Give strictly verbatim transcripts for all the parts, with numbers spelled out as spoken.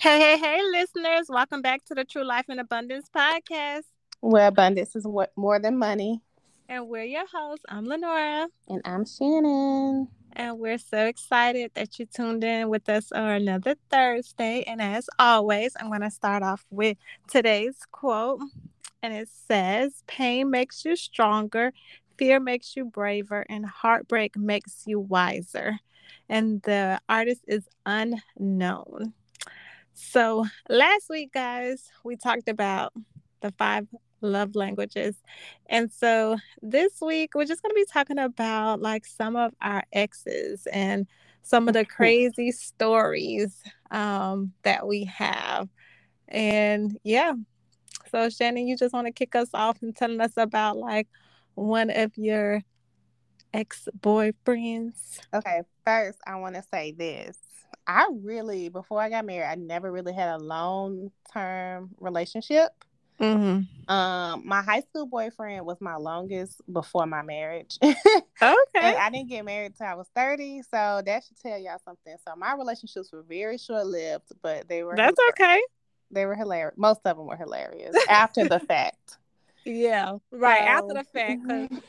Hey, hey, hey, listeners. Welcome back to the True Life in Abundance podcast, where abundance is what more than money. And we're your hosts. I'm Lenora. And I'm Shannon. And we're so excited that you tuned in with us on another Thursday. And as always, I'm going to start off with today's quote. And it says, "Pain makes you stronger, fear makes you braver, and heartbreak makes you wiser." And the artist is unknown. So last week, guys, we talked about the five love languages. And so this week, we're just going to be talking about like some of our exes and some of the crazy stories um, that we have. And yeah, so Shannon, you just want to kick us off and telling us about like one of your ex-boyfriends. Okay, first, I want to say this. I really, before I got married, I never really had a long-term relationship. Mm-hmm. Um, my high school boyfriend was my longest before my marriage. Okay. And I didn't get married till I was thirty, so that should tell y'all something. So my relationships were very short-lived, but they were... That's hilarious. Okay. They were hilarious. Most of them were hilarious after the fact. Yeah, right, so, after the fact. Cause...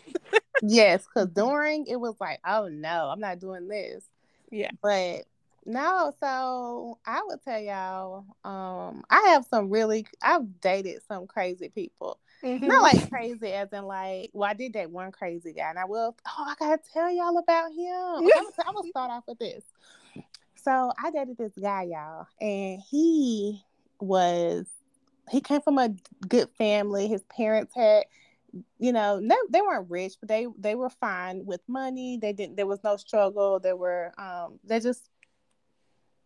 yes, because during, it was like, oh, no, I'm not doing this. Yeah. But... No, so I would tell y'all, um, I have some really, I've dated some crazy people. Mm-hmm. Not like crazy as in like, well, I did date one crazy guy, and I will, oh, I got to tell y'all about him. I'm going to start off with this. So I dated this guy, y'all, and he was, he came from a good family. His parents had, you know, no, they weren't rich, but they, they were fine with money. They didn't, there was no struggle. They were, um, they just,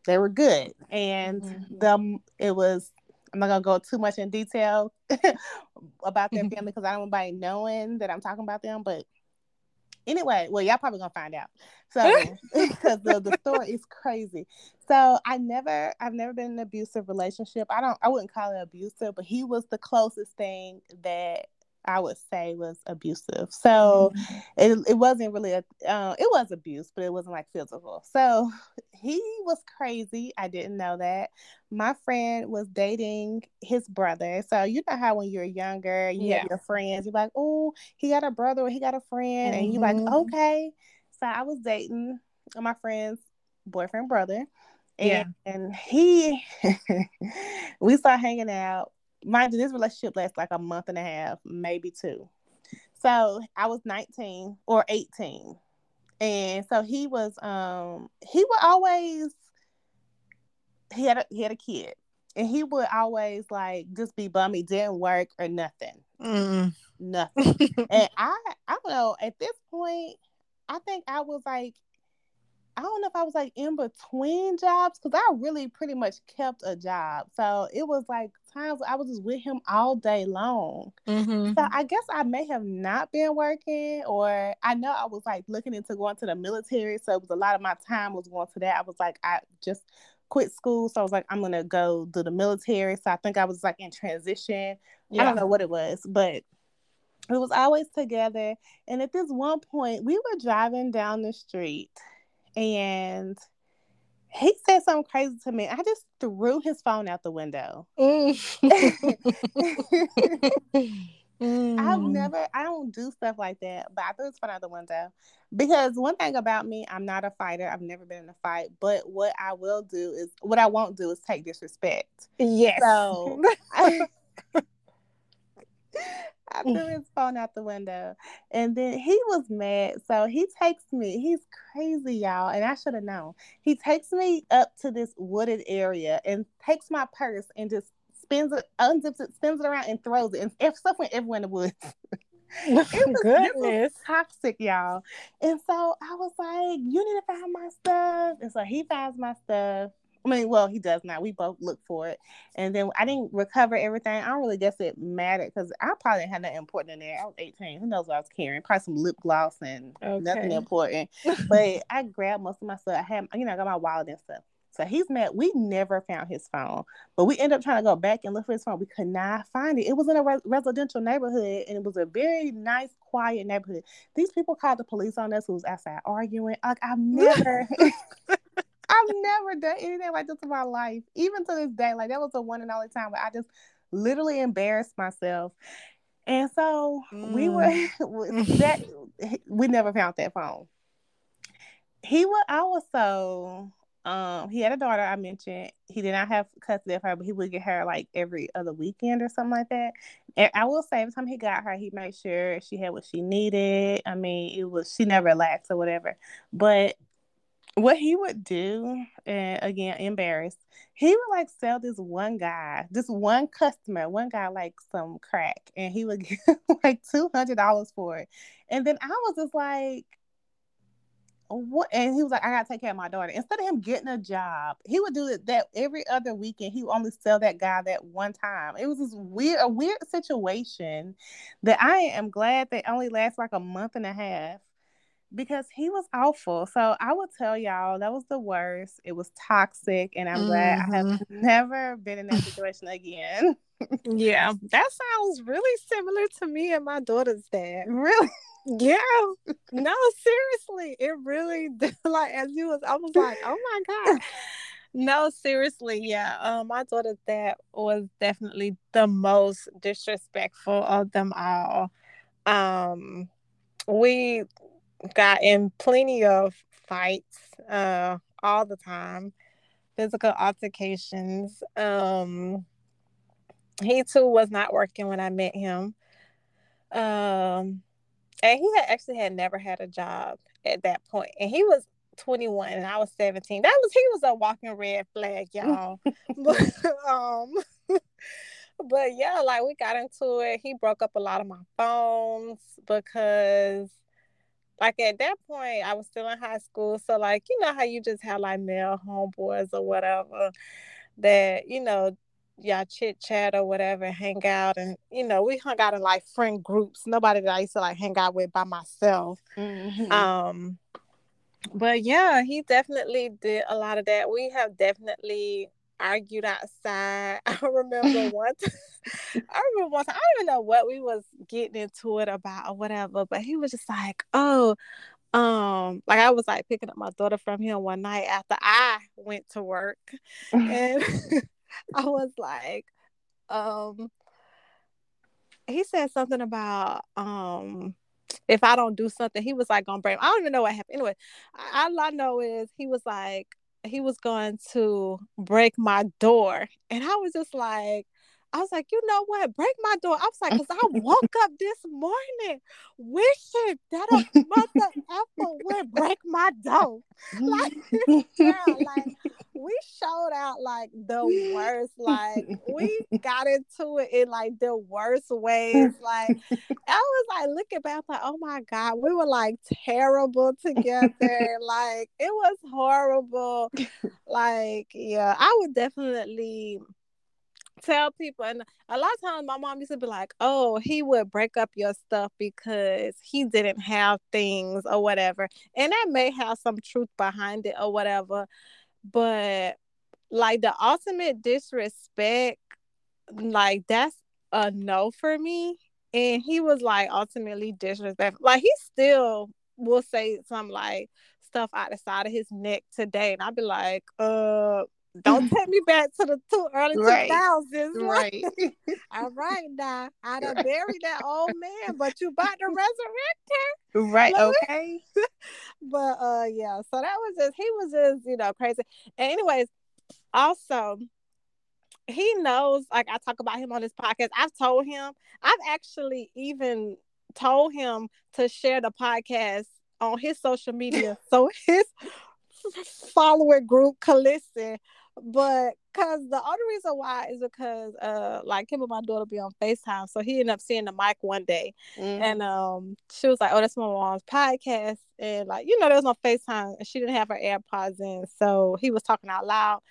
They were good, and mm-hmm. the it was. I'm not gonna go too much in detail about their family because I don't want anybody knowing that I'm talking about them. But anyway, well, y'all probably gonna find out. So because the, the story is crazy. So I never, I've never been in an abusive relationship. I don't, I wouldn't call it abusive, but he was the closest thing that I would say was abusive. So mm-hmm. it it wasn't really a uh, it was abuse, but it wasn't like physical. So he was crazy. I didn't know that. My friend was dating his brother. So you know how when you're younger, you yeah. have your friends. You're like, oh, he got a brother or he got a friend, mm-hmm. and you're like, okay. So I was dating my friend's boyfriend brother, and yeah. and he we started hanging out. Mind you, this relationship lasts like a month and a half, maybe two. So I was nineteen or eighteen. And so he was, um, he would always, he had a, he had a kid. And he would always like just be bummy, didn't work or nothing. Mm. Nothing. And I, I don't know, at this point, I think I was like, I don't know if I was like in between jobs because I really pretty much kept a job. So it was like times I was just with him all day long. Mm-hmm. So I guess I may have not been working, or I know I was like looking into going to the military. So it was a lot of my time was going to that. I was like, I just quit school. So I was like, I'm going to go to the military. So I think I was like in transition. Yeah. I don't know what it was, but it was always together. And at this one point we were driving down the street. And he said something crazy to me. I just threw his phone out the window. Mm. I've never, I don't do stuff like that, but I threw his phone out the window. Because one thing about me, I'm not a fighter. I've never been in a fight. But what I will do is, what I won't do is take disrespect. Yes. So I, I threw his phone out the window, and then he was mad. So he takes me. He's crazy, y'all, and I should have known. He takes me up to this wooded area and takes my purse and just spins it, unzips it, spins it around, and throws it. And if stuff went everywhere in the woods. It was, goodness, was toxic, y'all. And so I was like, "You need to find my stuff." And so he finds my stuff. I mean, well, he does not. We both look for it. And then I didn't recover everything. I don't really guess it mattered because I probably didn't have nothing important in there. I was eighteen. Who knows what I was carrying? Probably some lip gloss and okay. nothing important. But I grabbed most of my stuff. I had, you know, I got my wallet and stuff. So he's mad. We never found his phone. But we ended up trying to go back and look for his phone. We could not find it. It was in a res- residential neighborhood, and it was a very nice, quiet neighborhood. These people called the police on us who was outside arguing. Like, I've never... I've never done anything like this in my life. Even to this day, like that was the one and only time where I just literally embarrassed myself. And so mm. we were that we never found that phone. He would also, um, he had a daughter I mentioned. He did not have custody of her, but he would get her like every other weekend or something like that. And I will say, every time he got her, he made sure she had what she needed. I mean, it was, she never lacked or whatever. But what he would do, and again, embarrassed, he would like sell this one guy, this one customer, one guy like some crack, and he would get like two hundred dollars for it. And then I was just like, what? And he was like, I gotta take care of my daughter. Instead of him getting a job, he would do it that every other weekend. He would only sell that guy that one time. It was this weird, a weird situation that I am glad that only lasts like a month and a half, because he was awful. So I will tell y'all, that was the worst. It was toxic, and I'm mm-hmm. glad I have never been in that situation again. Yeah, that sounds really similar to me and my daughter's dad. Really? Yeah. No, seriously. It really, like, as you was, I was like, oh my God. No, seriously. Yeah. Um, my daughter's dad was definitely the most disrespectful of them all. Um, we got in plenty of fights uh, all the time, physical altercations. Um, he too was not working when I met him. Um, and he had actually had never had a job at that point. And he was twenty-one and I was seventeen. That was, he was a walking red flag, y'all. but, um, but yeah, like we got into it. He broke up a lot of my phones because, like, at that point, I was still in high school. So, like, you know how you just have, like, male homeboys or whatever that, you know, y'all chit-chat or whatever, hang out. And, you know, we hung out in, like, friend groups. Nobody that I used to, like, hang out with by myself. Mm-hmm. Um, but, yeah, he definitely did a lot of that. We have definitely argued outside. I remember once. I remember once. I don't even know what we was getting into it about or whatever. But he was just like, "Oh, um, like I was like picking up my daughter from him one night after I went to work, and I was like, um, he said something about um." if I don't do something, he was like gonna break. I don't even know what happened. Anyway, all I know is he was like, he was going to break my door. And I was just like, I was like, you know what? Break my door. I was like, because I woke up this morning wishing that a mother effer would break my door. Like, girl, like, we showed out like the worst. Like, we got into it in like the worst ways. Like, I was like looking back, like, oh my God, we were like terrible together. Like, it was horrible. Like, yeah, I would definitely tell people, and a lot of times my mom used to be like, oh, he would break up your stuff because he didn't have things or whatever, and that may have some truth behind it or whatever, but like the ultimate disrespect, like that's a no for me. And he was like ultimately disrespectful. Like, he still will say some like stuff out the side of his neck today, and I'd be like, uh don't take me back to the two early right. two thousands. Right. All right, now. I done right. buried that old man, but you about to resurrect her. Right, like, okay. But, uh, yeah, so that was just, he was just, you know, crazy. And anyways, also, he knows, like, I talk about him on this podcast. I've told him, I've actually even told him to share the podcast on his social media. So his follower group can listen. But because the only reason why is because uh like him and my daughter be on FaceTime, so he ended up seeing the mic one day. Mm. And um she was like, oh, that's my mom's podcast, and like, you know, there was no FaceTime and she didn't have her AirPods in, so he was talking out loud.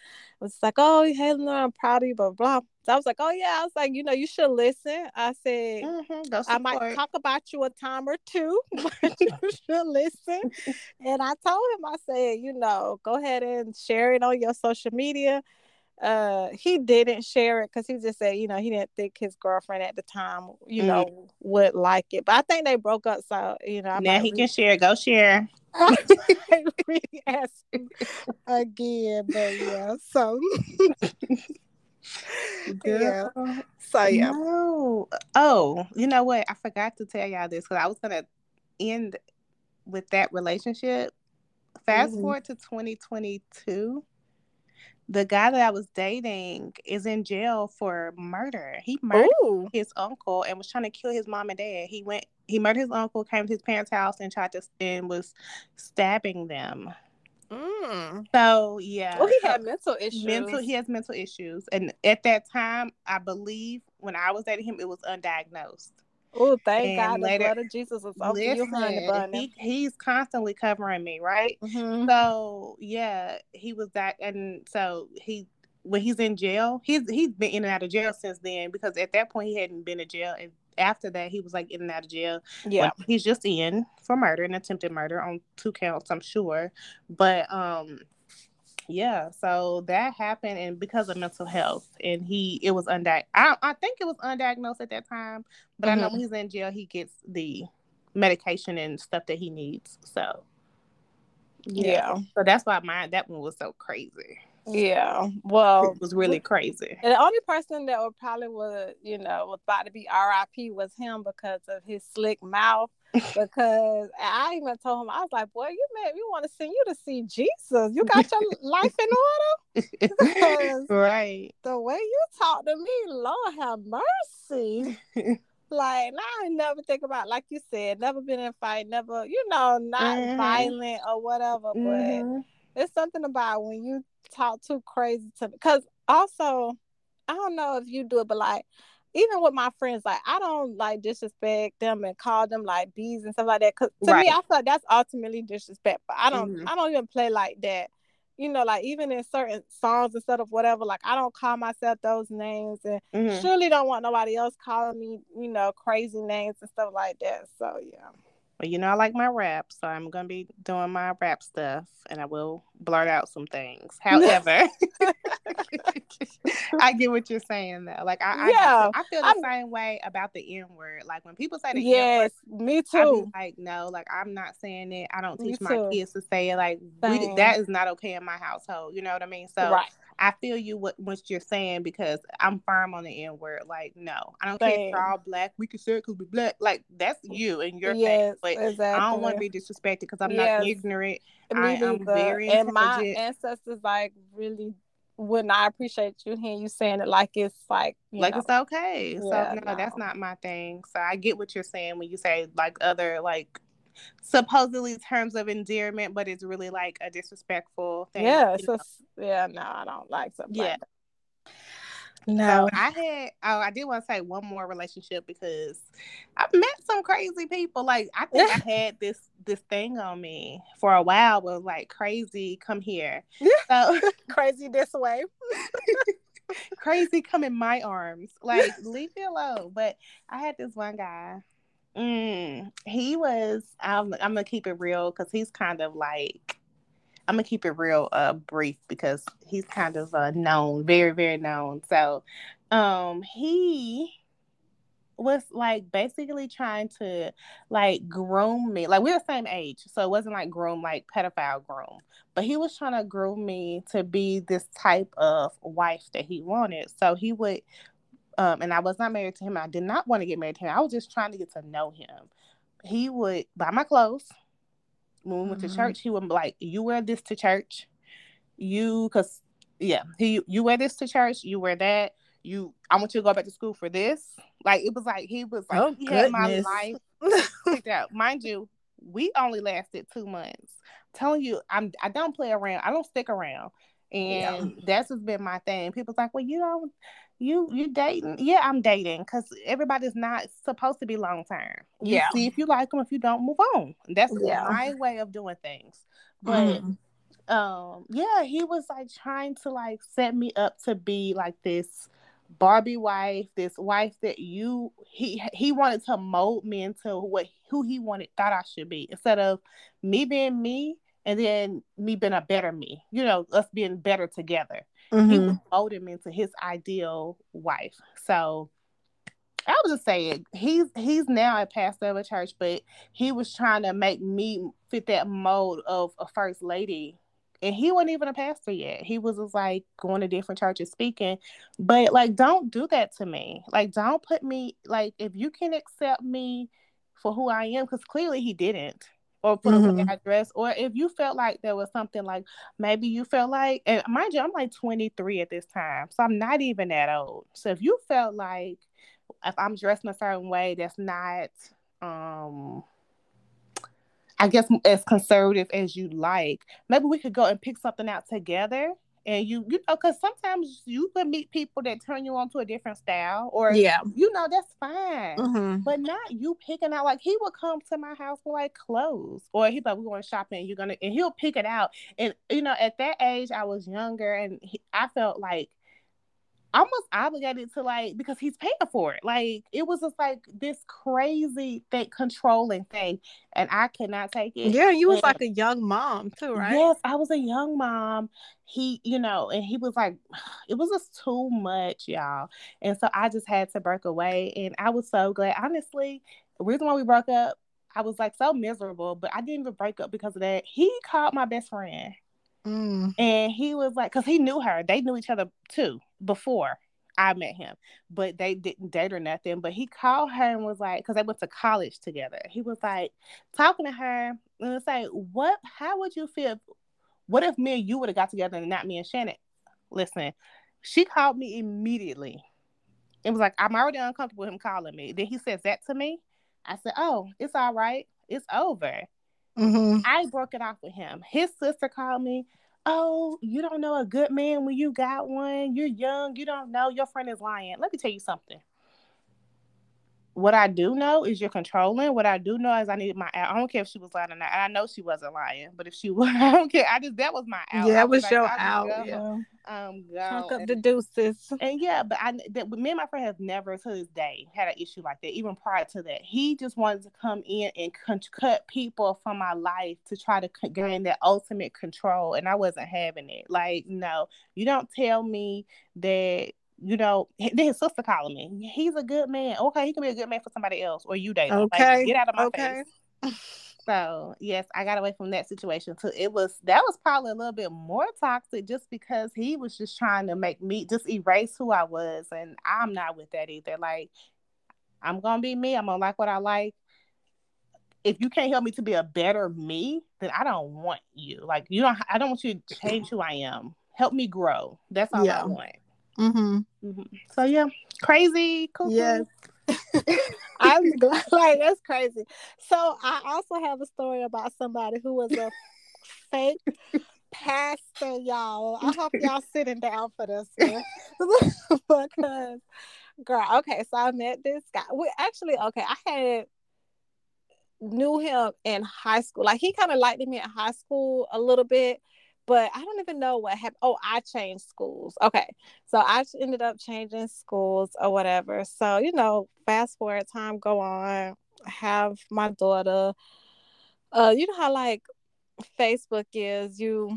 I was like, oh, hey Lenora, I'm proud of you, blah blah. So I was like, oh yeah, I was like, you know, you should listen. I said, mm-hmm, I might talk about you a time or two, but you should listen. And I told him, I said, you know, go ahead and share it on your social media. Uh, he didn't share it because he just said, you know, he didn't think his girlfriend at the time, you mm-hmm. know, would like it. But I think they broke up, so, you know. I now he re- can share. Go share. Let me ask you again, but yeah, so yeah, so yeah. No. Oh, you know what? I forgot to tell y'all this because I was gonna end with that relationship. Fast mm-hmm. forward to twenty twenty-two. The guy that I was dating is in jail for murder. He murdered Ooh. his uncle and was trying to kill his mom and dad. He went, he murdered his uncle, came to his parents' house and tried to, and was stabbing them. Mm. So, yeah. Well, he so, had mental issues. Mental, he has mental issues. And at that time, I believe when I was dating him, it was undiagnosed. Oh, thank and God later, the blood of Jesus is over you, honey. He, he's constantly covering me, right? Mm-hmm. So yeah, he was that, and so he when he's in jail, he's he's been in and out of jail since then because at that point he hadn't been in jail, and after that he was like in and out of jail. Yeah, like, he's just in for murder and attempted murder on two counts, I'm sure, but um. Yeah, so that happened, and because of mental health, and he it was undiagnosed. I, I think it was undiagnosed at that time, but mm-hmm. I know when he's in jail, he gets the medication and stuff that he needs. So yeah, yeah. So that's why mine that one was so crazy. Yeah, well, it was really crazy. And the only person that would probably was you know was about to be R I P was him because of his slick mouth. Because I even told him, I was like, boy, you made me want to send you to see Jesus. You got your life in order? Right. The way you talk to me, Lord have mercy. Like, now I never think about, like you said, never been in a fight, never, you know, not mm-hmm. violent or whatever. But mm-hmm. there's something about when you talk too crazy to me. Because also, I don't know if you do it, but like, even with my friends, like, I don't, like, disrespect them and call them, like, bees and stuff like that. Because to right. me, I feel like that's ultimately disrespectful. I don't mm-hmm. I don't even play like that. You know, like, even in certain songs and stuff of whatever, like, I don't call myself those names. And mm-hmm. surely don't want nobody else calling me, you know, crazy names and stuff like that. So, yeah. Well, you know, I like my rap, so I'm going to be doing my rap stuff, and I will blurt out some things. However... I get what you're saying though. Like I, yeah. I, I feel the I'm, same way about the N word. Like when people say the yes, N word, me too. I be like, no, like I'm not saying it. I don't teach me my too. kids to say it. Like we, that is not okay in my household. You know what I mean? So right. I feel you what what you're saying because I'm firm on the N word. Like no, I don't Same. care if you're all black. We can say it because we black. Like that's you and your yes, thing. But exactly. I don't want to be disrespected because I'm yes. not ignorant. Me I am either. very and intelligent. My ancestors like really. Wouldn't I appreciate you hearing you saying it like it's like like know. it's okay. Yeah, so no, no, that's not my thing. So I get what you're saying when you say like other like supposedly terms of endearment, but it's really like a disrespectful thing. Yeah, so yeah, no, I don't like something. Yeah. Like that. No, so I had. Oh, I did want to say one more relationship because I met some crazy people. Like I think I had this this thing on me for a while. Was like crazy, come here. So crazy this way. Crazy, come in my arms. Like leave me alone. But I had this one guy. Mm, he was. I'm. I'm gonna keep it real because he's kind of like. I'm gonna keep it real uh, brief because he's kind of uh, known, very, very known. So um, he was like basically trying to like groom me. Like we're the same age, so it wasn't like groom, like pedophile groom. But he was trying to groom me to be this type of wife that he wanted. So he would, um, and I was not married to him. I did not want to get married to him. I was just trying to get to know him. He would buy my clothes. When we went mm-hmm. to church, he would be like, you wear this to church. You, because, yeah, he, you wear this to church. You wear that. You, I want you to go back to school for this. Like, it was like, he was like, oh, he goodness. had my life figured out. Mind you, we only lasted two months. I'm telling you, I'm, I don't play around. I don't stick around. And yeah. that's what's been my thing. People's like, well, you don't, you, you dating. Yeah, I'm dating because everybody's not supposed to be long term. Yeah. See if you like them, if you don't, move on. That's yeah. my way of doing things. But, mm-hmm. um, yeah, he was like trying to like set me up to be like this Barbie wife, this wife that you, he, he wanted to mold me into what, who he wanted, thought I should be instead of me being me. And then me being a better me, you know, us being better together. Mm-hmm. He was molding me into his ideal wife. So I was just saying, he's he's now a pastor of a church, but he was trying to make me fit that mold of a first lady. And he wasn't even a pastor yet. He was just like going to different churches speaking. But like, don't do that to me. Like, don't put me, like, if you can accept me for who I am, because clearly he didn't. Or for mm-hmm. the way I dress, or if you felt like there was something, like maybe you felt like, and mind you, I'm like twenty-three at this time, so I'm not even that old. So if you felt like if I'm dressed in a certain way, that's not, um, I guess, as conservative as you like, maybe we could go and pick something out together. And you, you know, because sometimes you can meet people that turn you on to a different style, or, yeah. you know, that's fine. Mm-hmm. But not you picking out, like, he would come to my house with, like, clothes. Or he's like, we're going shopping, and you're going to, and he'll pick it out. And, you know, at that age, I was younger, and he, I felt, like, almost obligated to, like, because he's paying for it. Like, it was just, like, this crazy, thing, controlling thing, and I could not take it. Yeah, you was, and, like, a young mom, too, right? Yes, I was a young mom. He, you know, and he was, like, it was just too much, y'all. And so I just had to break away, and I was so glad. Honestly, the reason why we broke up, I was, like, so miserable, but I didn't even break up because of that. He called my best friend. Mm. And he was like, because he knew her. They knew each other too before I met him, but they didn't date or nothing. But he called her and was like, because they went to college together. He was like talking to her and was like, "What? How would you feel? If, what if me and you would have got together and not me and Shannon?" Listen, she called me immediately. It was like I'm already uncomfortable with him calling me. Then he says that to me. I said, "Oh, it's all right. It's over." Mm-hmm. I broke it off with him. His sister called me. Oh, you don't know a good man when you got one. You're young. You don't know. Your friend is lying. Let me tell you something. What I do know is you're controlling. What I do know is I needed my out. I don't care if she was lying or not. I know she wasn't lying, but if she was, I don't care. I just, that was my out. Yeah, that was, was like, your out. Go, yeah. Um, go. Talk up and, the deuces. And yeah, but I, that, me and my friend have never to this day had an issue like that, even prior to that. He just wanted to come in and con- cut people from my life to try to c- gain that ultimate control. And I wasn't having it. Like, no, you don't tell me that. You know, then his sister calling me. He's a good man. Okay, he can be a good man for somebody else, or you dating. Okay, like, get out of my okay. face. So yes, I got away from that situation too. It was that was probably a little bit more toxic, just because he was just trying to make me just erase who I was, and I'm not with that either. Like, I'm gonna be me. I'm gonna like what I like. If you can't help me to be a better me, then I don't want you. Like, you don't. I don't want you to change who I am. Help me grow. That's all yeah. I want. Mm-hmm. Mm-hmm. So yeah, crazy. Cuckoo. Yes, I'm glad. Like, that's crazy. So I also have a story about somebody who was a fake pastor, y'all. I hope y'all sitting down for this one. Because, girl, okay, so I met this guy. We actually, okay, I had knew him in high school. Like, he kind of liked me in high school a little bit. But I don't even know what happened. Oh, I changed schools. Okay. So I ended up changing schools or whatever. So, you know, fast forward, time go on, have my daughter. Uh, you know how, like, Facebook is, you,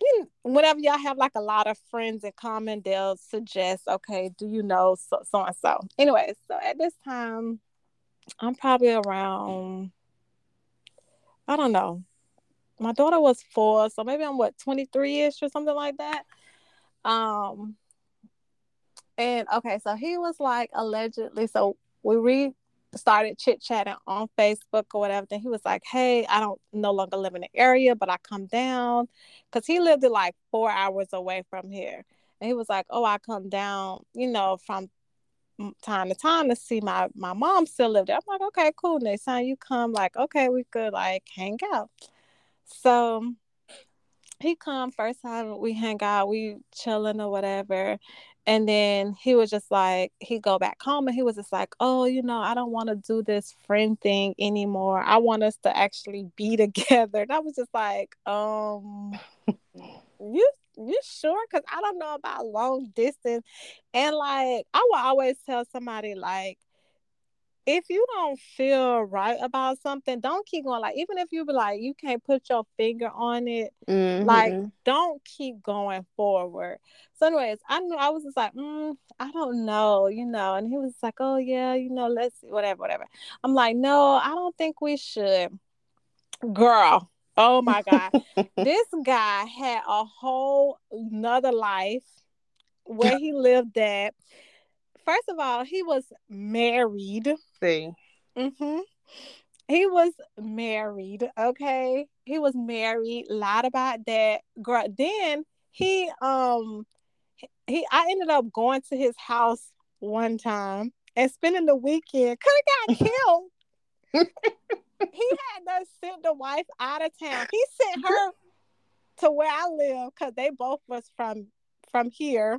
you whenever y'all have, like, a lot of friends in common, they'll suggest, okay, do you know so-and-so? Anyway, so at this time, I'm probably around, I don't know. My daughter was four, so maybe I'm, what, twenty-three-ish or something like that. Um, and, okay, so he was, like, allegedly, so we re- started chit-chatting on Facebook or whatever, then he was like, hey, I don't no longer live in the area, but I come down, because he lived, like, four hours away from here. And he was like, oh, I come down, you know, from time to time to see my, my mom still lived there. I'm like, okay, cool, next time you come, like, okay, we could, like, hang out. So he come first time we hang out, we chilling or whatever. And then he was just like, he go back home and he was just like, oh, you know, I don't want to do this friend thing anymore. I want us to actually be together. And I was just like, um, you, you sure? Because I don't know about long distance. And like, I will always tell somebody, like, if you don't feel right about something, don't keep going. Like, even if you be like, you can't put your finger on it, mm-hmm. like, don't keep going forward. So anyways, I knew, I was just like, mm, I don't know, you know, and he was like, oh yeah, you know, let's see, whatever, whatever. I'm like, no, I don't think we should. Girl, oh my God. This guy had a whole nother life where he lived at. First of all, he was married. See. Mm-hmm. He was married, okay? He was married, lied about that. Girl, then he, um, he, I ended up going to his house one time and spending the weekend. Could have got killed. He had to send the wife out of town. He sent her to where I live because they both was from from here.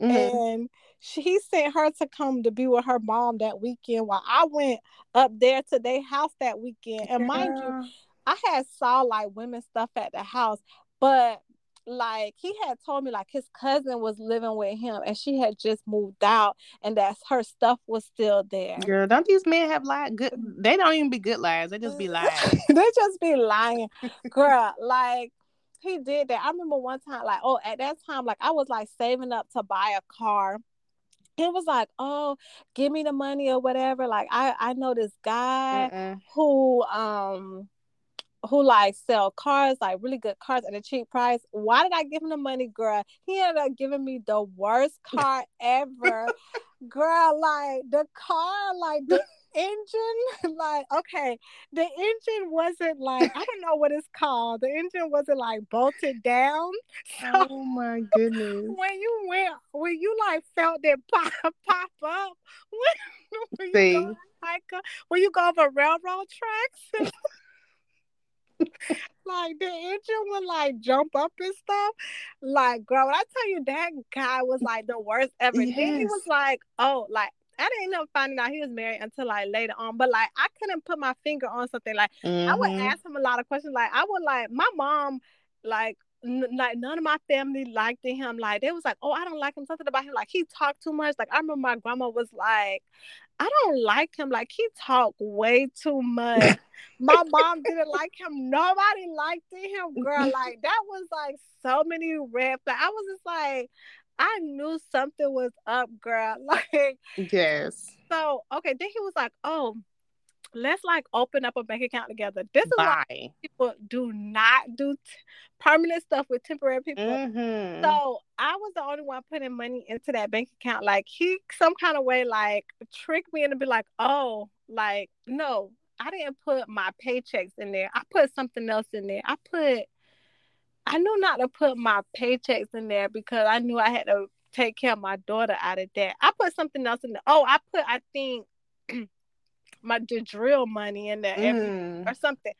Mm-hmm. And she, he sent her to come to be with her mom that weekend while I went up there to their house that weekend. And mind yeah. you, I had saw like women stuff at the house, but like he had told me like his cousin was living with him and she had just moved out and that her stuff was still there. Girl, don't these men have lied? Good, they don't even be good liars. They just be lying. They just be lying. Girl, like, he did that. I remember one time, like, oh, at that time, like, I was, like, saving up to buy a car. It was like, oh, give me the money or whatever. Like, I, I know this guy Mm-mm. who, um, who, like, sell cars, like, really good cars at a cheap price. Why did I give him the money, girl? He ended up giving me the worst car ever. Girl, like, the car, like, the engine, like, okay, the engine wasn't like, I don't know what it's called. The engine wasn't like bolted down. So oh my goodness. When you went, when you like felt it pop, pop up, when, when, you go, like, when you go over railroad tracks, like the engine would like jump up and stuff. Like, girl, when I tell you that guy was like the worst ever. Yes. Then he was like, oh, like, I didn't end up finding out he was married until like later on, but like I couldn't put my finger on something. Like mm-hmm. I would ask him a lot of questions. Like I would like my mom, like n- like none of my family liked him. Like they was like, oh, I don't like him. Something about him. Like he talked too much. Like I remember my grandma was like, I don't like him. Like he talked way too much. My mom didn't like him. Nobody liked him, girl. Like that was like so many red flags. I was just like, I knew something was up, girl. Like, yes. So, okay, then he was like, oh, let's like open up a bank account together. This is Bye. Why people do not do t- permanent stuff with temporary people. Mm-hmm. So I was the only one putting money into that bank account. Like he, some kind of way, like tricked me into be like, oh, like, no, I didn't put my paychecks in there. I put something else in there. I put I knew not to put my paychecks in there because I knew I had to take care of my daughter out of that. I put something else in there. Oh, I put, I think, my drill money in there mm. or something.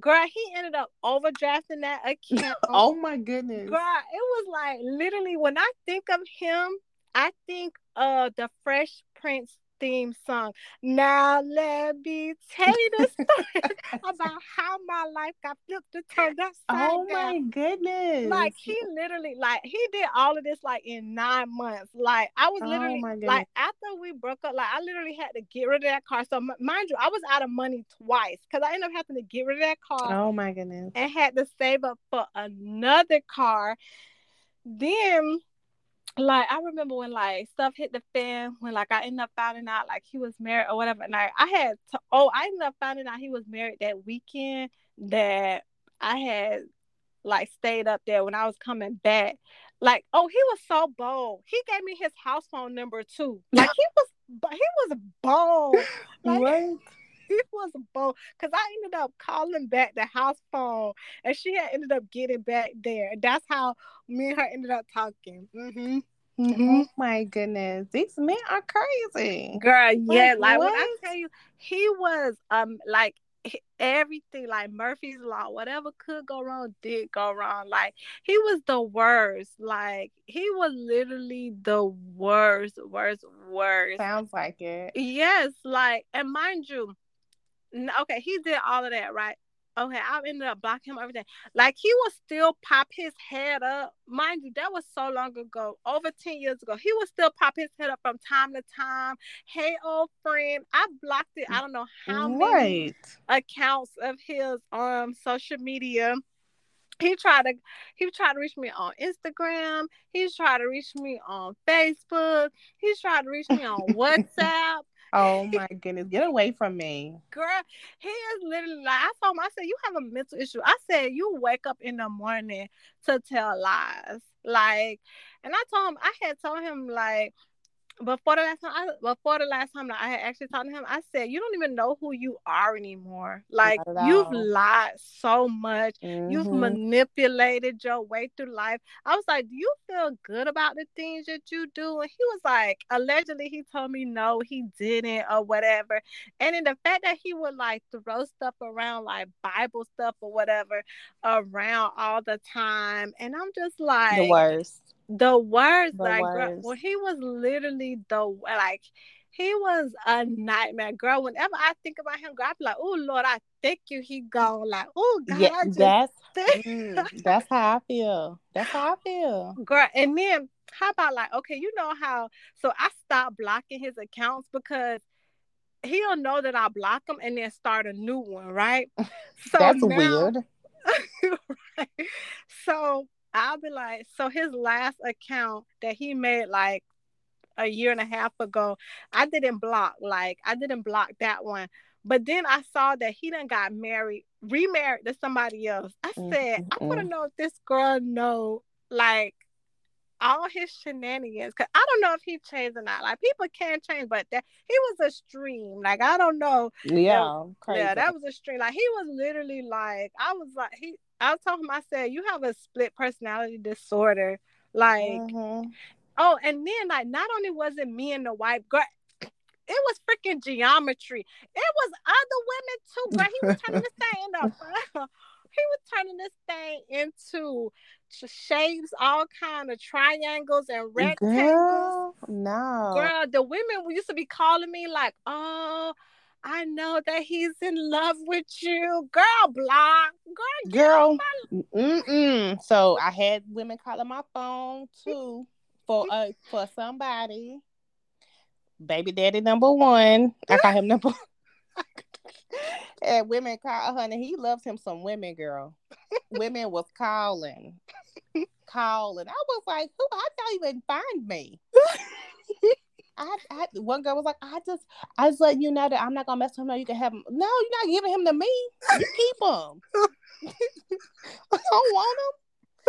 Girl, he ended up overdrafting that account. Oh, my goodness. Girl, it was like, literally, when I think of him, I think of the Fresh Prince theme song. Now let me tell you the story about how my life got flipped to turn upside oh down. My goodness. Like he literally like he did all of this like in nine months. Like I was literally oh like after we broke up, like I literally had to get rid of that car. So m- mind you, I was out of money twice because I ended up having to get rid of that car. Oh my goodness. And had to save up for another car. Then like, I remember when, like, stuff hit the fan, when, like, I ended up finding out, like, he was married or whatever. And, like, I had to, oh, I ended up finding out he was married that weekend that I had, like, stayed up there when I was coming back. Like, oh, he was so bold. He gave me his house phone number, too. Like, he was, he was bold. Like, what? He was bold. Because I ended up calling back the house phone. And she had ended up getting back there. And that's how me and her ended up talking. Mm-hmm. Mm-hmm. Oh my goodness. These men are crazy. Girl, yeah. Like, like when I tell you, he was um like everything, like Murphy's Law, whatever could go wrong, did go wrong. Like, he was the worst. Like, he was literally the worst, worst, worst. Sounds like it. Yes. Like, and mind you, okay, he did all of that, right? Okay, I ended up blocking him, everything. Like, he would still pop his head up. Mind you, that was so long ago, over ten years ago. He would still pop his head up from time to time. Hey, old friend. I blocked it. I don't know how many right. accounts of his on um, social media. He tried to he tried to reach me on Instagram. He tried to reach me on Facebook. He tried to reach me on WhatsApp. Oh my goodness, get away from me. Girl, he is literally like, I told him, I said, you have a mental issue. I said, you wake up in the morning to tell lies. Like, and I told him, I had told him, like, before the last time, I, before the last time that I had actually talked to him, I said, you don't even know who you are anymore. Like, you've lied so much. Mm-hmm. You've manipulated your way through life. I was like, do you feel good about the things that you do? And he was like, allegedly, he told me no, he didn't or whatever. And then the fact that he would, like, throw stuff around, like Bible stuff or whatever, around all the time. And I'm just like, the worst. The worst, the like, worst. Girl, well, he was literally the, like, he was a nightmare, girl. Whenever I think about him, girl, I be like, oh, Lord, I thank you. He gone, like, oh, God. Yeah, that's, mm, that's how I feel. That's how I feel. Girl, and then, how about, like, okay, you know how, so I stopped blocking his accounts because he'll know that I block him and then start a new one, right? So that's now, weird. Right? So, I'll be like, so his last account that he made like a year and a half ago, I didn't block, like I didn't block that one. But then I saw that he done got married, remarried to somebody else. I said, mm-hmm. I want to know if this girl know like all his shenanigans. Cause I don't know if he changed or not. Like people can change, but that he was a stream. Like I don't know. Yeah, crazy. Yeah, that was a stream. Like he was literally like, I was like he. I was talking. I said, you have a split personality disorder. Like, mm-hmm. oh, and then like, not only was it me and the white girl, it was freaking geometry. It was other women too, girl. He was turning this thing into, he was turning this thing into shapes, all kind of triangles and rectangles. Girl, no, girl, the women used to be calling me like, oh. I know that he's in love with you, girl. Block, girl. Girl. Mm-mm. So I had women calling my phone too for uh for somebody. Baby daddy number one. I call him number. And women call, honey. He loves him some women, girl. Women was calling, calling. I was like, who? How did y'all even find me? I, I one girl was like, I just, I just let you know that I'm not gonna mess with him. No, you can have him. No, you're not giving him to me. You keep him. I don't want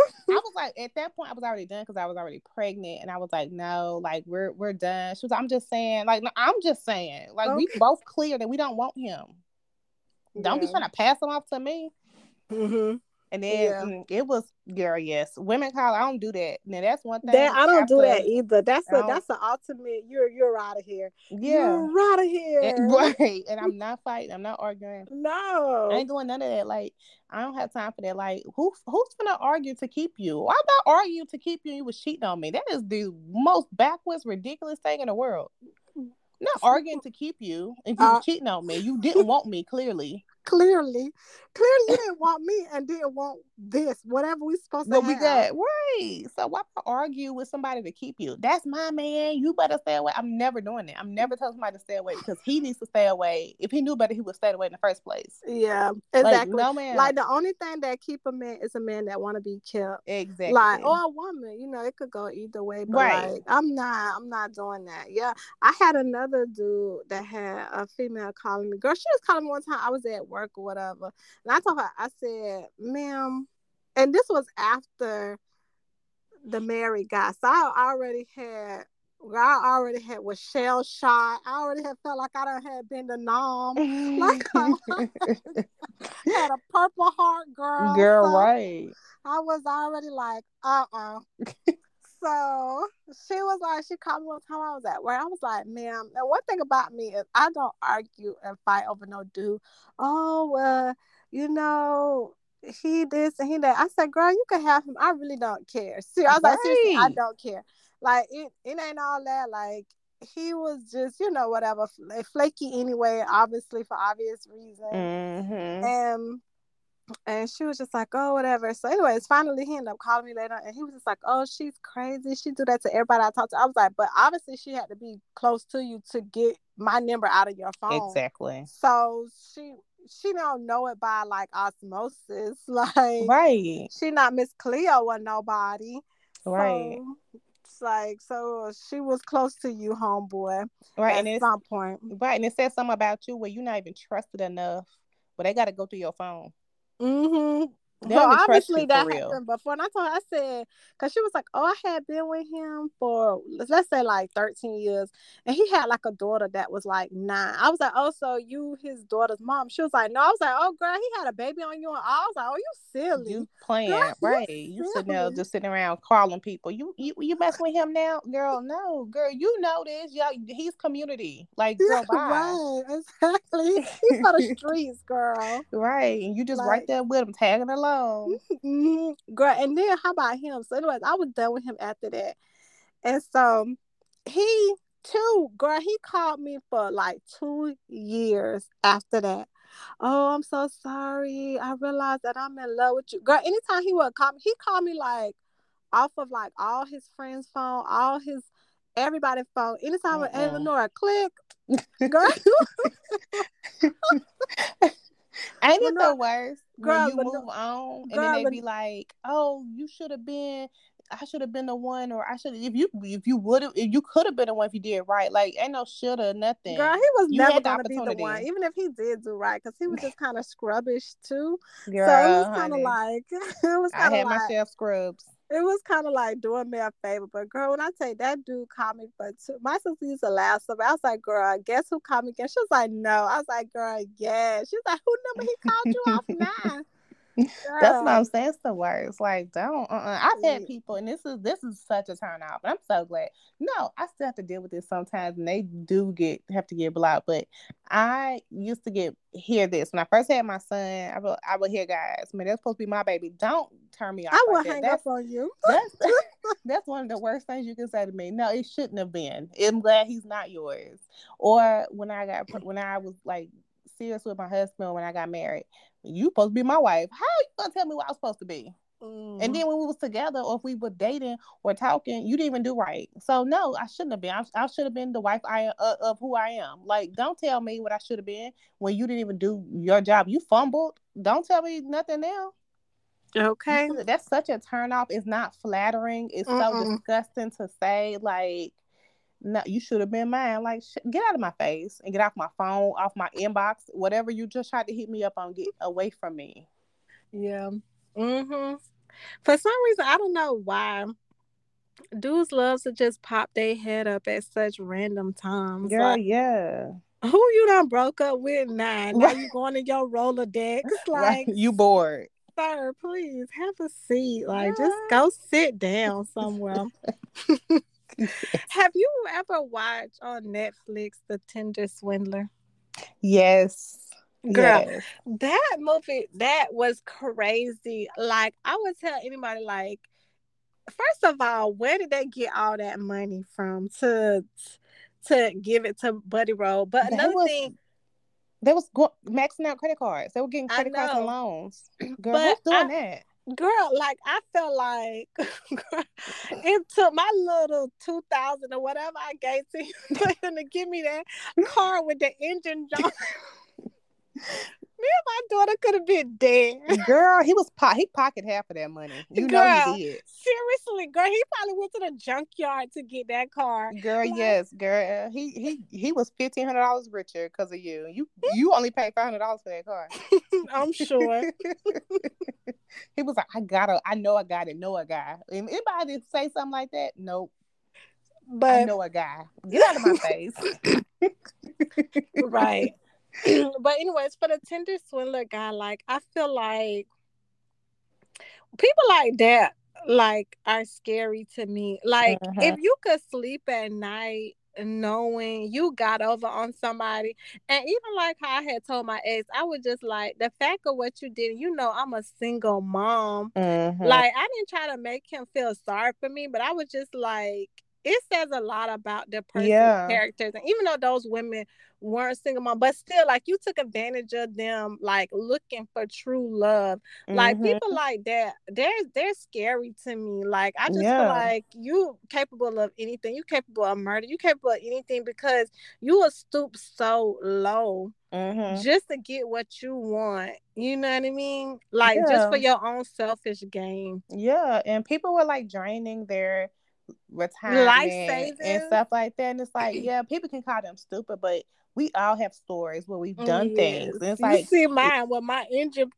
him. I was like, at that point, I was already done because I was already pregnant, and I was like, no, like we're we're done. She was, I'm just saying, like, no, I'm just saying, like okay. We both clear that we don't want him. Yeah. Don't be trying to pass him off to me. Mm-hmm. And then yeah. It was, girl, yes. Women call, I don't do that. Now, that's one thing. That, I don't after, do that either. That's a, that's the ultimate, you're you're out of here. Yeah. You're out of here. And, right. And I'm not fighting. I'm not arguing. No. I ain't doing none of that. Like, I don't have time for that. Like, who who's going to argue to keep you? I'm not arguing to keep you. You was cheating on me. That is the most backwards, ridiculous thing in the world. I'm not arguing to keep you. And you uh, were cheating on me. You didn't want me, clearly. Clearly, clearly you didn't want me and didn't want this, whatever we supposed to have. We got, right. So why argue with somebody to keep you? That's my man. You better stay away. I'm never doing that. I'm never telling somebody to stay away because he needs to stay away. If he knew better, he would stay away in the first place. Yeah, exactly. Like, no man. Like the only thing that keep a man is a man that want to be kept. Exactly. Like or a woman, you know, it could go either way. But right. Like, I'm not. I'm not doing that. Yeah. I had another dude that had a female calling me. Girl, she was calling me one time. I was at work. or whatever. And I told her, I said, ma'am, and this was after the married guy. So I already had, I already had, was shell shot. I already had felt like I done had been the nom. Like, I had a purple heart, girl. Girl, so right. I was already like, uh-uh. So she was like, she called me one time I was at work. I was like, ma'am, and one thing about me is I don't argue and fight over no dude. Oh, well, uh, you know, he this and he that. I said, girl, you can have him. I really don't care. See, I was right. Like, seriously, I don't care. Like, it, it ain't all that. Like, he was just, you know, whatever, flaky anyway, obviously for obvious reasons. Mm-hmm. And And she was just like, oh, whatever. So anyways, finally he ended up calling me later, and he was just like, oh, she's crazy. She do that to everybody I talk to. I was like, but obviously she had to be close to you to get my number out of your phone. Exactly. So she she don't know it by like osmosis. Like, right. She not Miss Cleo or nobody. Right. So, it's like, so she was close to you, homeboy. Right. At and some point. Right. And it says something about you where you're not even trusted enough, but they got to go through your phone. Mm-hmm. So obviously that real. happened before, and I told her, I said, because she was like, "Oh, I had been with him for let's say like thirteen years, and he had like a daughter that was like nine." I was like, "Oh, so you his daughter's mom?" She was like, "No." I was like, "Oh, girl, he had a baby on you," and I was like, "Oh, you silly, you playing girl, right? You, you sitting there just sitting around calling people. You you you messing with him now, girl? No, girl, you know this. Y'all, he's community, like girl, bye. Right, exactly. He's for the streets, girl. Right, and you just like, right there with him, tagging along, mm-hmm. girl. And then how about him? So anyways, I was done with him after that, and so he too, girl, he called me for like two years after that. Oh, I'm so sorry. I realized that I'm in love with you, girl. Anytime he would call me, he called me like off of like all his friends' phone, all his everybody's phone. Anytime with mm-hmm. Lenora, click, girl. Ain't it the worst? Girl, when you move no, on and girl, then they be like, "Oh, you should have been. I should have been the one, or I should have. If you, if you would have, if you could have been the one, if you did right." Like, ain't no shoulda, nothing. Girl, he was you never gonna be the one, even if he did do right, because he was just kind of scrubbish too. Girl, so it was kind of like it was. I had like, myself scrubs. It was kind of like doing me a favor, but girl, when I tell you that dude called me for two, my sister used to laugh so bad. I was like, "Girl, guess who called me again?" She was like, "No." I was like, "Girl, yeah." She was like, "Who number he called you off now?" Girl. That's what I'm saying. That's the worst. Like, don't. Uh-uh. I've had people, and this is this is such a turn off. But I'm so glad. No, I still have to deal with this sometimes, and they do get have to get blocked. But I used to get hear this when I first had my son. I will I would hear guys, "Man, that's supposed to be my baby. Don't turn me off." I will like hang that. up on you. That's that's one of the worst things you can say to me. No, it shouldn't have been. I'm glad he's not yours. Or when I got when I was like serious with my husband when I got married. "You supposed to be my wife. How you gonna tell me what I was supposed to be?" Mm. And then when we was together, or if we were dating or talking, you didn't even do right. So no, I shouldn't have been. I, I should have been the wife I uh, of who I am. Like, don't tell me what I should have been when you didn't even do your job. You fumbled. Don't tell me nothing now. Okay, that's such a turn off. It's not flattering. It's Mm-mm. so disgusting to say. Like, no, you should have been mine. Like, sh- get out of my face and get off my phone, off my inbox, whatever you just tried to hit me up on. Get away from me. Yeah. Mm-hmm. For some reason, I don't know why, dudes love to just pop their head up at such random times. Yeah, like, yeah. Who you done broke up with now? Now you going in your Rolodex? Like, you bored. Sir, please have a seat. Like, yeah. Just go sit down somewhere. Have you ever watched on Netflix the Tinder Swindler? Yes. Girl, yes. That movie, that was crazy. Like, I would tell anybody, like, first of all, where did they get all that money from to to give it to Buddy Roll? But another was, thing, they was go- maxing out credit cards. They were getting credit cards and loans. Girl, but who's doing I, that? Girl, like, I feel like girl, it took my little two thousand or whatever I gave to him to give me that car with the engine on. Me and my daughter could have been dead. Girl, he was po- he pocket half of that money. You girl, know he did. Seriously, girl, he probably went to the junkyard to get that car. Girl, like, yes, girl, he he he was fifteen hundred dollars richer because of you. You you only paid five hundred dollars for that car. I'm sure. He was like, I gotta, I know a guy that know a guy. And anybody that say something like that, nope. But I know a guy. Get out of my face. Right. But anyways, for the Tinder Swindler guy, like, I feel like people like that, like, are scary to me. Like, uh-huh. if you could sleep at night knowing you got over on somebody, and even like how I had told my ex, I was just like, the fact of what you did, you know, I'm a single mom. Uh-huh. Like, I didn't try to make him feel sorry for me, but I was just like, it says a lot about the person's yeah. characters. And even though those women weren't single mom, but still, like, you took advantage of them, like, looking for true love. Mm-hmm. Like, people like that, they're, they're scary to me. Like, I just yeah. feel like you capable of anything. You capable of murder. You capable of anything because you will stoop so low mm-hmm. just to get what you want. You know what I mean? Like, yeah. just for your own selfish gain. Yeah, and people were, like, draining their retirement and stuff like that, and it's like, yeah, people can call them stupid, but we all have stories where we've done yes. things. And it's you like, see mine with my engine,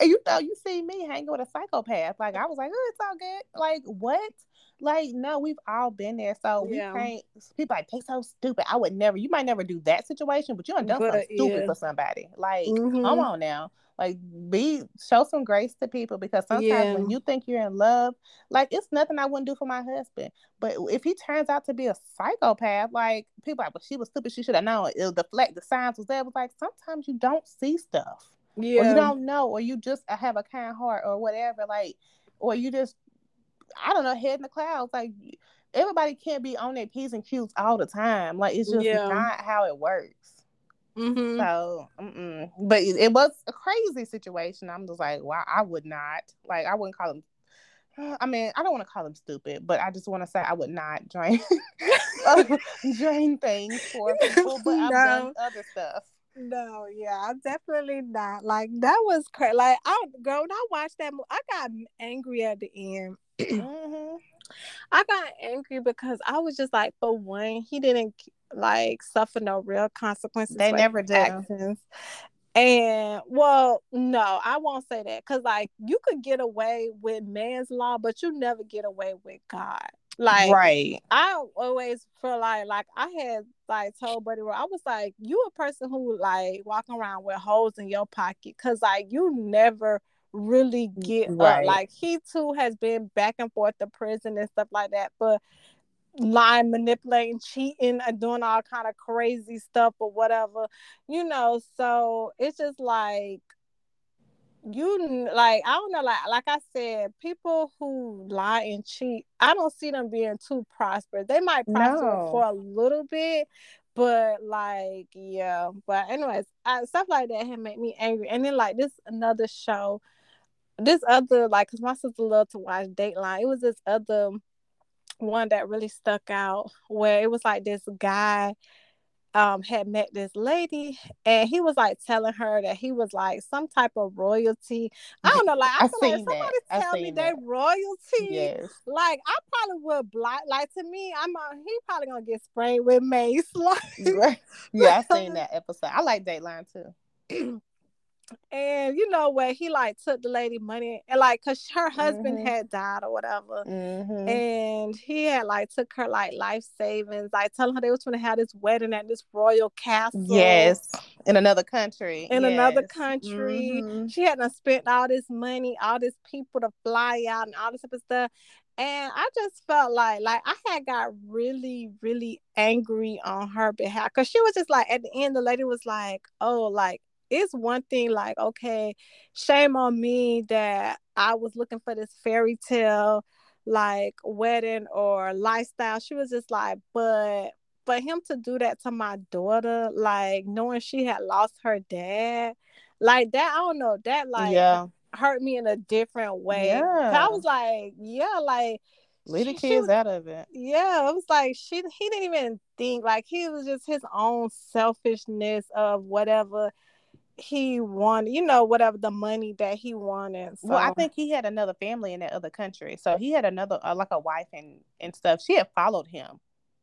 you know, you see me hanging with a psychopath. Like, I was like, oh, it's all good. Like, what? Like, no, we've all been there, so yeah. we can't. People like, they so stupid. I would never. You might never do that situation, but you done done but, something stupid yeah. for somebody. Like, mm-hmm. come on now. Like, be show some grace to people, because sometimes yeah. when you think you're in love, like, it's nothing I wouldn't do for my husband. But if he turns out to be a psychopath, like, people are like, well, she was stupid, she should have known. It'll deflect. The signs was there. It was like, sometimes you don't see stuff, yeah, or you don't know, or you just have a kind heart, or whatever, like, or you just, I don't know, head in the clouds. Like, everybody can't be on their P's and Q's all the time. Like, it's just yeah. not how it works. Mm-hmm. So, mm-mm. but it, it was a crazy situation. I'm just like, wow, I would not, like, I wouldn't call him. I mean, I don't want to call him stupid, but I just want to say I would not drain drain things for people. But I've no. done other stuff. No, yeah, I'm definitely not. Like, that was crazy. Like, I girl, when I watched that movie, I got angry at the end. mm-hmm. I got angry because I was just like, for one, he didn't, like, suffer no real consequences. They never do. And, well, no, I won't say that, because, like, you could get away with man's law, but you never get away with God. Like, right. I always feel like, like, I had, like, told Buddy Roy, I was like, you a person who, like, walking around with holes in your pocket, because, like, you never really get right. up. Like, he too has been back and forth to prison and stuff like that, but lying, manipulating, cheating, and doing all kind of crazy stuff or whatever, you know. So it's just like, you, like, I don't know, like like I said, people who lie and cheat, I don't see them being too prosperous. They might prosper no. for a little bit, but, like, yeah. But anyways, I, stuff like that had made me angry. And then, like, this another show, this other, like, because my sister loved to watch Dateline. It was this other one that really stuck out, where it was like this guy um had met this lady, and he was like telling her that he was like some type of royalty. I don't know, like, I, I feel like somebody that. tell me they royalty, yes. like, I probably would block. Like, to me, I'm uh, he probably gonna get sprayed with mace. Like, yeah, I seen that episode. I like Dateline too. And, you know, where he, like, took the lady money, and, like, because her husband mm-hmm. had died or whatever, mm-hmm. and he had, like, took her, like, life savings, like, telling her they was going to have this wedding at this royal castle. Yes, in another country. In yes. another country. Mm-hmm. She hadn't spent all this money, all these people to fly out and all this type of stuff. And I just felt like, like, I had got really, really angry on her behalf, because she was just, like, at the end, the lady was like, oh, like, it's one thing, like, okay, shame on me that I was looking for this fairy tale, like, wedding or lifestyle. She was just like, but for him to do that to my daughter, like, knowing she had lost her dad, like, that, I don't know, that, like, yeah. hurt me in a different way. Yeah. I was like, yeah, like, leave the kids out of it. Yeah, it was like, she, he didn't even think, like, he was just his own selfishness of whatever he wanted, you know, whatever the money that he wanted. So. Well, I think he had another family in that other country, so he had another uh, like a wife and and stuff. She had followed him.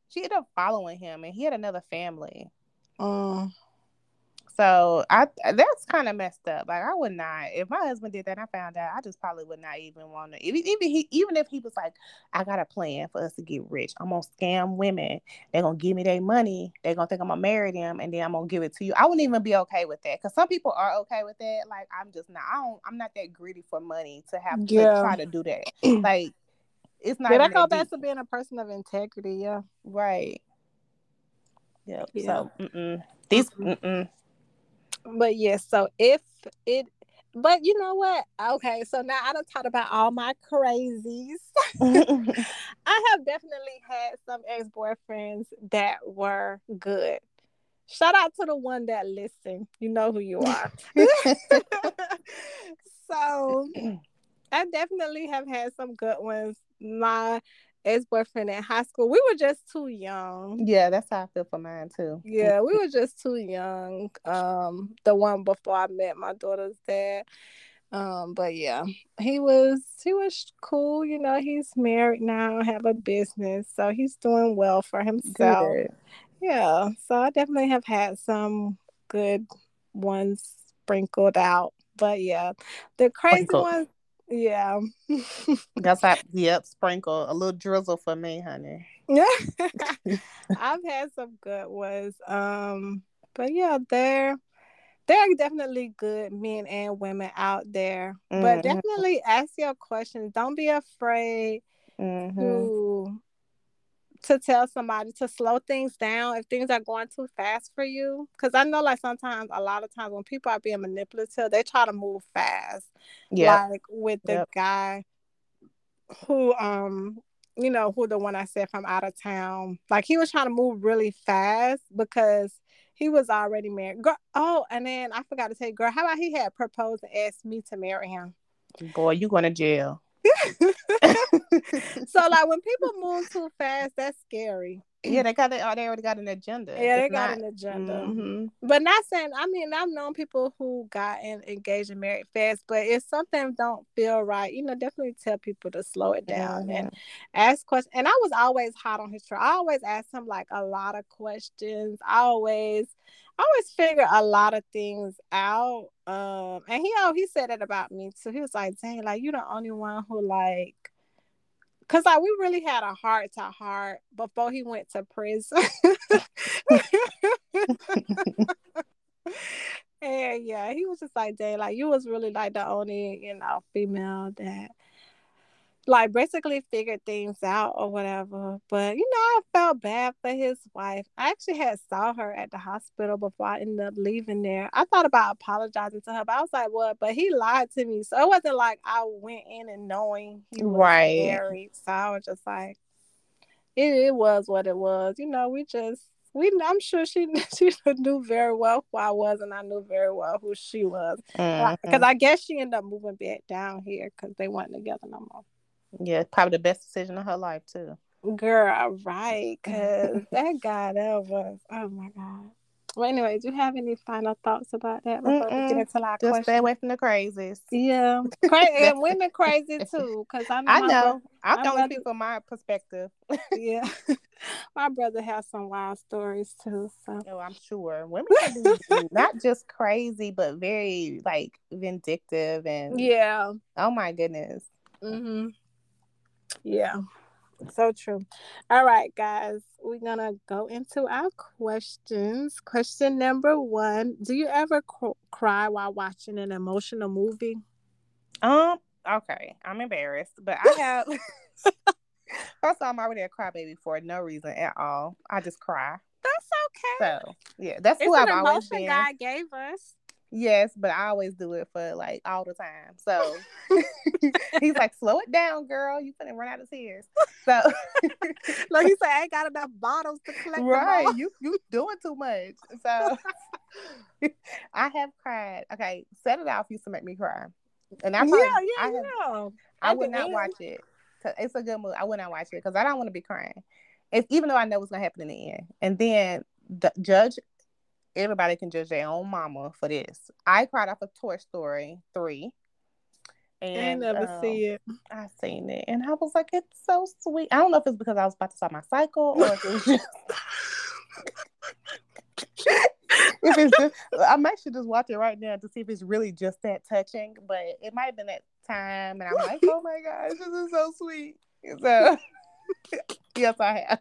She ended up following him, and he had another family. Um. So I that's kind of messed up. Like, I would not, if my husband did that and I found out, I just probably would not even want to. Even even he even if he was like, I got a plan for us to get rich. I'm gonna scam women. They're gonna give me their money. They're gonna think I'm gonna marry them, and then I'm gonna give it to you. I wouldn't even be okay with that, because some people are okay with that. Like, I'm just not. I don't. I'm not that greedy for money to have to yeah. try to do that. Like, it's not. But I go back to being a person of integrity. Yeah. Right. Yep. Yeah. So mm-mm. these. Mm-mm. But yes, yeah, so if it But you know what? Okay, so now I done talked about all my crazies. I have definitely had some ex-boyfriends that were good. Shout out to the one that listened. You know who you are. So I definitely have had some good ones. My ex-boyfriend in high school, we were just too young. Yeah, that's how I feel for mine too. Yeah, we were just too young. Um, the one before I met my daughter's dad. Um, but yeah, he was he was cool. You know, he's married now, have a business, so he's doing well for himself. Good. Yeah, so I definitely have had some good ones sprinkled out. But yeah, the crazy sprinkled. ones. Yeah. That's how, yep, sprinkle. A little drizzle for me, honey. Yeah. I've had some good ones. Um, but yeah, there there are definitely good men and women out there. Mm-hmm. But definitely ask your questions. Don't be afraid mm-hmm. to to tell somebody to slow things down if things are going too fast for you. Because I know, like, sometimes, a lot of times when people are being manipulative, they try to move fast. Yeah. Like, with the yep. guy who, um, you know, who the one I said from out of town. Like, he was trying to move really fast because he was already married. Girl, oh, and then I forgot to tell you, girl, how about he had proposed and asked me to marry him? Boy, you going to jail. So, like, when people move too fast, that's scary. Yeah, they got they, they already got an agenda. Yeah, they it's got not... an agenda. Mm-hmm. But not saying, I mean, I've known people who got in, engaged and married fast, but if something don't feel right, you know, definitely tell people to slow it down yeah, and yeah. ask questions. And I was always hot on his trail. I always asked him, like, a lot of questions. I always, I always figure a lot of things out. Um, and he, oh, he said that about me, too. He was like, dang, like, you're the only one who, like, because, like, we really had a heart-to-heart before he went to prison. And, yeah, he was just like, dang, like, you was really, like, the only, you know, female that, like, basically figured things out or whatever. But, you know, I felt bad for his wife. I actually had saw her at the hospital before I ended up leaving there. I thought about apologizing to her, but I was like, what? But he lied to me. So it wasn't like I went in and knowing he was right. married. So I was just like, it, it was what it was. You know, we just, we. I'm sure she, she knew very well who I was, and I knew very well who she was. Because mm-hmm. I guess she ended up moving back down here because they weren't together no more. Yeah, probably the best decision of her life, too. Girl, right, because that guy, that was, oh, my God. Well, anyway, do you have any final thoughts about that? Before we get into our Just question? Stay away from the crazies. Yeah. Cra- and women crazy, too, because I know. I know. I'm telling people from my perspective. Yeah. My brother has some wild stories, too. So. Oh, I'm sure. Women can be not just crazy, but very, like, vindictive. And yeah. Oh, my goodness. Mm-hmm. Yeah, so true. All right, guys, we're gonna go into our questions. Question number one: do you ever c- cry while watching an emotional movie? Um. Okay, I'm embarrassed, but I have. First, I'm already a crybaby for no reason at all. I just cry. That's okay. So yeah, that's it's who I've always been. It's an emotion God gave us. Yes, but I always do it for, like, all the time. So he's like, slow it down, girl. You couldn't run out of tears. So like he said, I ain't got enough bottles to collect. Right. You you doing too much. So I have cried. Okay. Set It Off used to make me cry. And I probably, yeah, yeah, I, have, yeah. I would not watch it. It's a good movie. I would not watch it because I don't want to be crying. It's, even though I know what's gonna happen in the end. And then the judge Everybody can judge their own mama for this. I cried off of Toy Story Three. And, I never um, see it. I seen it. And I was like, it's so sweet. I don't know if it's because I was about to start my cycle or if it was just... if it's just... I'm actually just watching right now to see if it's really just that touching. But it might have been that time. And I'm like, oh my gosh, this is so sweet. So, yes, I have.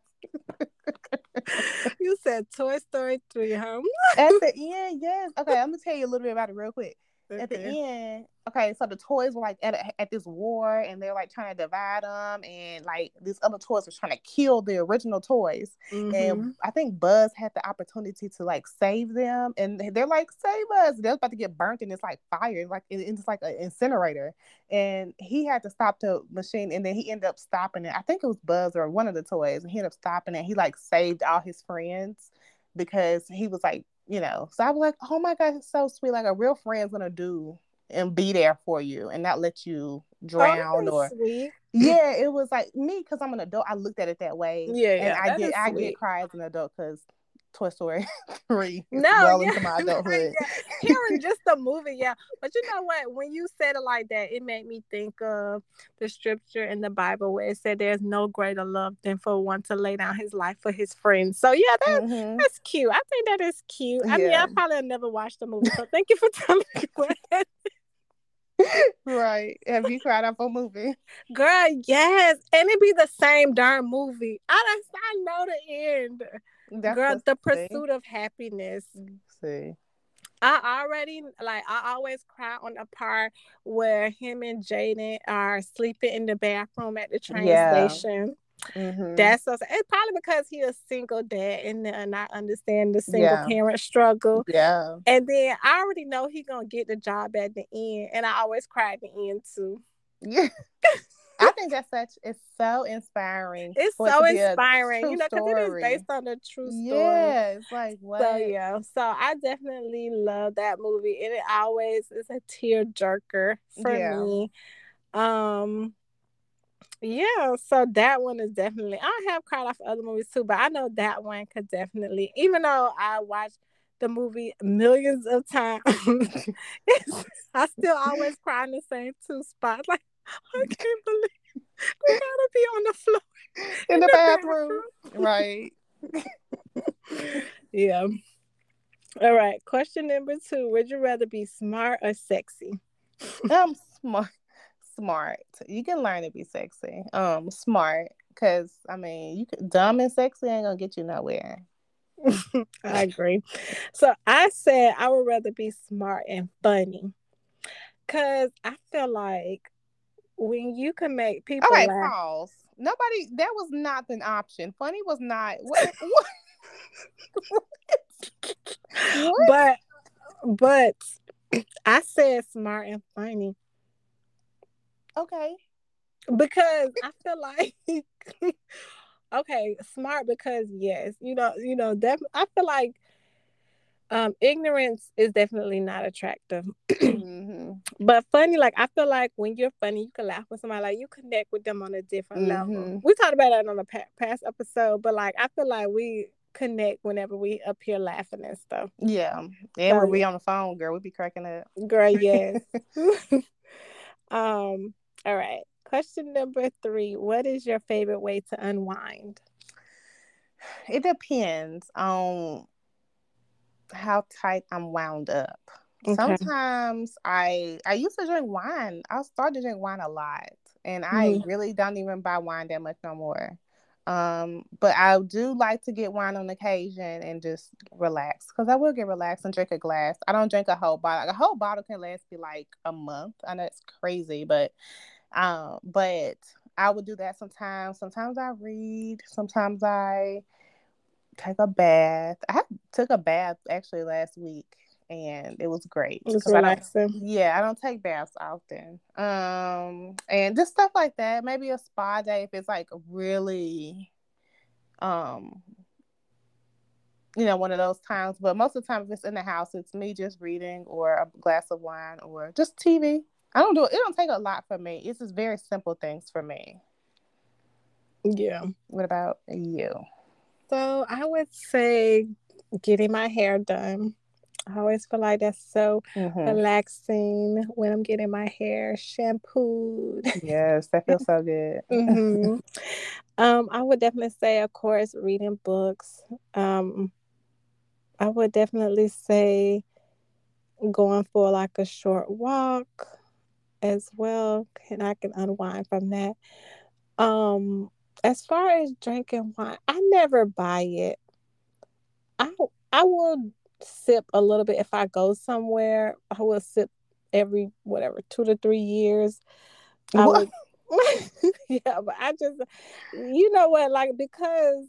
You said Toy Story three, huh? At the end, yes. Okay, I'm gonna tell you a little bit about it real quick. okay. At the end, okay, so the toys were like at a, at this war, and they're like trying to divide them, and like these other toys were trying to kill the original toys, mm-hmm. and I think Buzz had the opportunity to like save them, and they're like, save us, they're about to get burnt in this like fire, like in, in just like an incinerator, and he had to stop the machine, and then he ended up stopping it. I think it was Buzz or one of the toys, and he ended up stopping it. He like saved all his friends because he was like, you know, so I was like, oh my gosh, it's so sweet. Like a real friend's gonna do and be there for you and not let you drown. Oh, or sweet. Yeah, it was like me because I'm an adult. I looked at it that way. Yeah, and yeah, I get I get cry as an adult because Toy Story Three. No, well yeah, into my adulthood. Yeah. Hearing just the movie, yeah. But you know what? When you said it like that, it made me think of the scripture in the Bible where it said, "There's no greater love than for one to lay down his life for his friends." So yeah, that, mm-hmm. that's cute. I think that is cute. I yeah. mean, I probably never watched the movie, so thank you for telling me that. Right. Have you cried off a movie? Girl, yes. And it be the same darn movie. I just, I know the end. That's Girl, the pursuit thing. Of happiness. See. I already like I always cry on the part where him and Jaden are sleeping in the bathroom at the train yeah. station. Mm-hmm. That's so sad. It's probably because he's a single dad and, and I understand the single yeah. parent struggle. Yeah. And then I already know he's gonna get the job at the end. And I always cry at the end too. Yeah. I think that's such, it's so inspiring. It's so it inspiring, you know, because it is based on a true story. Yeah, it's like, what? So, yeah, so I definitely love that movie. And it always is a tearjerker for yeah. me. Um, yeah, so that one is definitely, I have cried off other movies too, but I know that one could definitely, even though I watched the movie millions of times, I still always cry in the same two spots. Like, I can't believe they gotta be on the floor in, in the, the bathroom. bathroom. Right. Yeah. All right. Question number two. Would you rather be smart or sexy? I'm smart. Smart. You can learn to be sexy. Um, smart. Because, I mean, you can, dumb and sexy ain't gonna get you nowhere. I agree. So I said I would rather be smart and funny. Because I feel like when you can make people okay, laugh. Pause. Nobody, that was not an option. Funny was not. What? what? what? But, but I said smart and funny. Okay. Because I feel like, okay, smart because yes, you know, you know, def- I feel like Um, ignorance is definitely not attractive. Mm-hmm. But funny, like I feel like when you're funny, you can laugh with somebody, like you connect with them on a different mm-hmm. level. We talked about that on a pa- past episode, but like I feel like we connect whenever we up here laughing and stuff. Yeah, and so, when we on the phone, girl, we be cracking up. Girl, yes. um. All right. Question number three: what is your favorite way to unwind? It depends on how tight I'm wound up. Okay. Sometimes I I used to drink wine. I started to drink wine a lot, and I mm-hmm. really don't even buy wine that much no more. Um, but I do like to get wine on occasion and just relax, because I will get relaxed and drink a glass. I don't drink a whole bottle. Like, a whole bottle can last me like a month. I know it's crazy, but um, but I would do that sometimes. Sometimes I read. Sometimes I take a bath. I took a bath actually last week, and it was great. It was relaxing. I yeah, I don't take baths often. Um, and just stuff like that. Maybe a spa day if it's like really, um, you know, one of those times. But most of the time, if it's in the house, it's me just reading or a glass of wine or just T V. I don't do it. It don't take a lot for me. It's just very simple things for me. Yeah. What about you? So I would say getting my hair done. I always feel like that's so mm-hmm. relaxing when I'm getting my hair shampooed. Yes, that feels so good. mm-hmm. um, I would definitely say, of course, reading books. Um, I would definitely say going for like a short walk as well. And I can unwind from that. Um As far as drinking wine, I never buy it. I I will sip a little bit if I go somewhere. I will sip every whatever two to three years. I would, yeah, but I just, you know what, like, because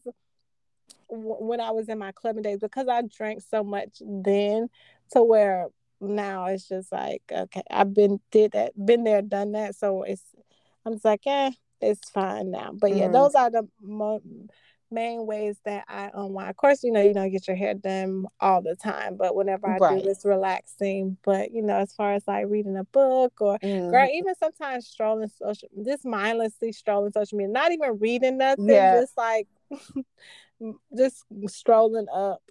w- when I was in my clubbing days, because I drank so much then, to where now it's just like, okay, I've been did that, been there, done that, so it's, I'm just like, eh, it's fine now. But yeah, mm-hmm. those are the mo- main ways that I unwind. Of course, you know, you don't get your hair done all the time, but whenever I right. do, it's relaxing. But you know, as far as like reading a book or mm-hmm. girl, even sometimes strolling social, just mindlessly strolling social media, not even reading nothing, yeah. just like just strolling up.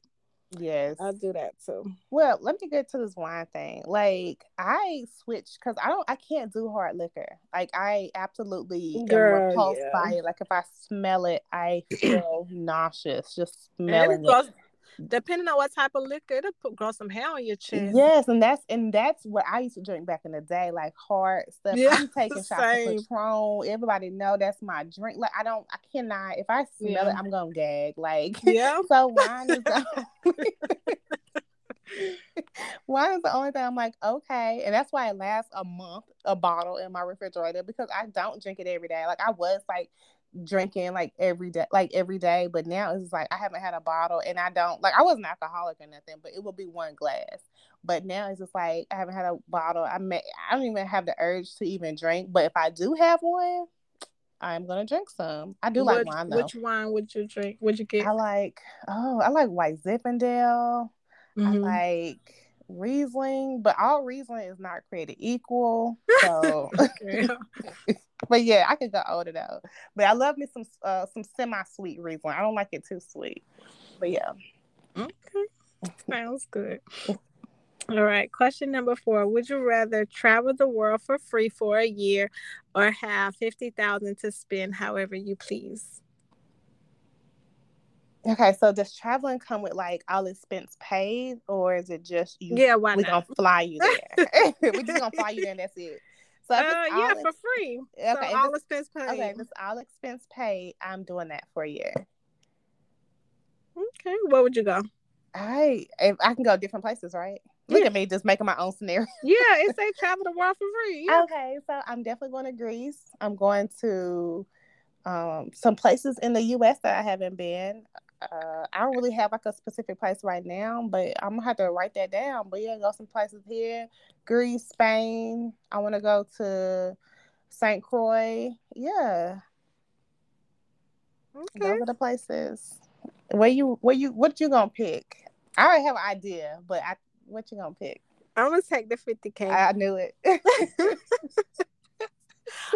Yes, I'll do that too. Well, let me get to this wine thing. Like, I switched because I don't, I can't do hard liquor. Like, I absolutely Girl, am repulsed yeah. by it. Like, if I smell it, I feel nauseous just smelling it. Gross, depending on what type of liquor, it'll put, grow some hair on your chin. Yes, and that's and that's what I used to drink back in the day, like hard stuff. Yeah, I'm taking shots of Patron. Everybody know that's my drink. Like, I don't, I cannot. If I smell yeah. it, I'm gonna gag. Like, yeah. So wine is the only... wine is the only thing I'm like, okay, and that's why it lasts a month, a bottle in my refrigerator, because I don't drink it every day. Like, I was like. drinking like every day like every day but now it's like I haven't had a bottle, and I don't like I wasn't alcoholic or nothing, but it will be one glass. But now it's just like I haven't had a bottle. I may I don't even have the urge to even drink, but if I do have one, I'm gonna drink some. I do like wine though. Which wine would you drink? Would you get? I like oh I like White Zinfandel. Mm-hmm. I like Riesling, but all Riesling is not created equal. So but yeah, I could go older though. But I love me some uh, some semi-sweet Riesling. I don't like it too sweet. But yeah. Okay. Sounds good. All right. Question number four. Would you rather travel the world for free for a year or have fifty thousand dollars to spend however you please? Okay, so does traveling come with like all expense paid, or is it just you? Yeah, why we not? We're gonna fly you there. We're just gonna fly you there, and that's it. So if uh, yeah, ex- for free. Okay, so all expense paid. Okay, if it's all expense paid, I'm doing that for a year. Okay, where would you go? I if I can go different places, right? Look yeah. at me just making my own scenario. Yeah, it say travel the world for free. Yeah. Okay, so I'm definitely going to Greece. I'm going to um some places in the U S that I haven't been. Uh, I don't really have like a specific place right now, but I'm gonna have to write that down. But yeah, go some places here, Greece, Spain. I want to go to Saint Croix. Yeah, okay. Those are the places. Where you, where you, what you gonna pick? I already have an idea, but I, what you gonna pick? I'm gonna take the fifty K. I knew it. I'm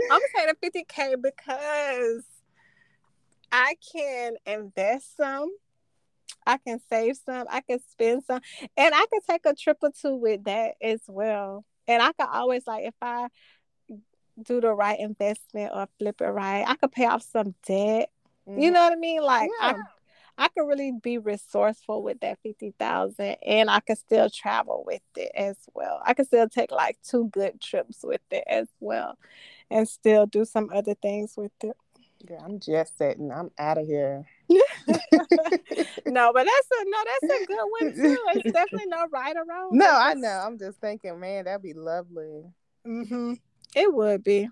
gonna take the fifty K because I can invest some, I can save some, I can spend some, and I can take a trip or two with that as well. And I can always, like, if I do the right investment or flip it right, I could pay off some debt. Mm. You know what I mean? Like, yeah. I, I could really be resourceful with that fifty thousand dollars, and I could still travel with it as well. I could still take, like, two good trips with it as well and still do some other things with it. Yeah, I'm just sitting. I'm out of here. No, but that's a no. That's a good one too. It's definitely no right or wrong. No, I know. I'm just thinking, man, that'd be lovely. Mm-hmm. It would be.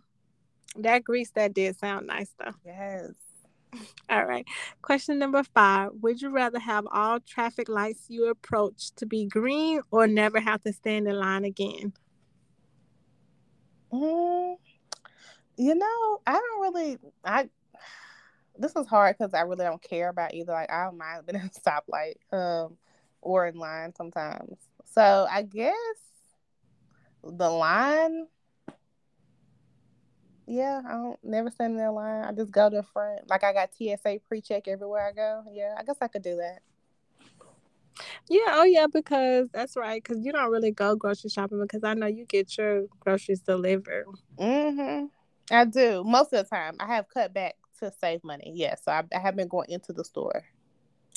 That Grease, that did sound nice though. Yes. All right. Question number five: would you rather have all traffic lights you approach to be green, or never have to stand in line again? Mm, you know, I don't really. I. This is hard because I really don't care about either. Like, I don't mind being in a stoplight um, or in line sometimes. So I guess the line, yeah, I don't never stand in a line. I just go to the front. Like, I got T S A pre-check everywhere I go. Yeah, I guess I could do that. Yeah, oh yeah, because that's right. Because you don't really go grocery shopping, because I know you get your groceries delivered. Mm-hmm. I do. Most of the time, I have cut back to save money. Yeah, so I, I have been going into the store.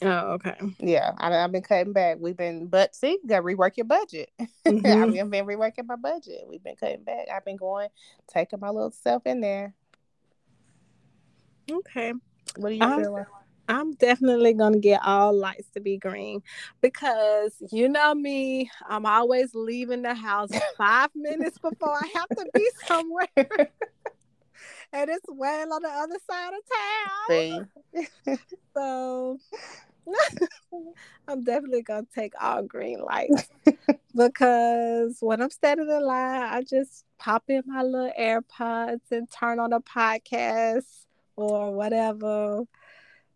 Oh, okay. Yeah, I, I've been cutting back. We've been, but see, you got to rework your budget. Mm-hmm. I've been, been reworking my budget. We've been cutting back. I've been going, taking my little self in there. Okay. What do you feel like? I'm definitely gonna get all lights to be green, because you know me, I'm always leaving the house five minutes before I have to be somewhere, and it's well on the other side of town. See? So I'm definitely gonna take all green lights, because when I'm standing in line, I just pop in my little AirPods and turn on a podcast or whatever.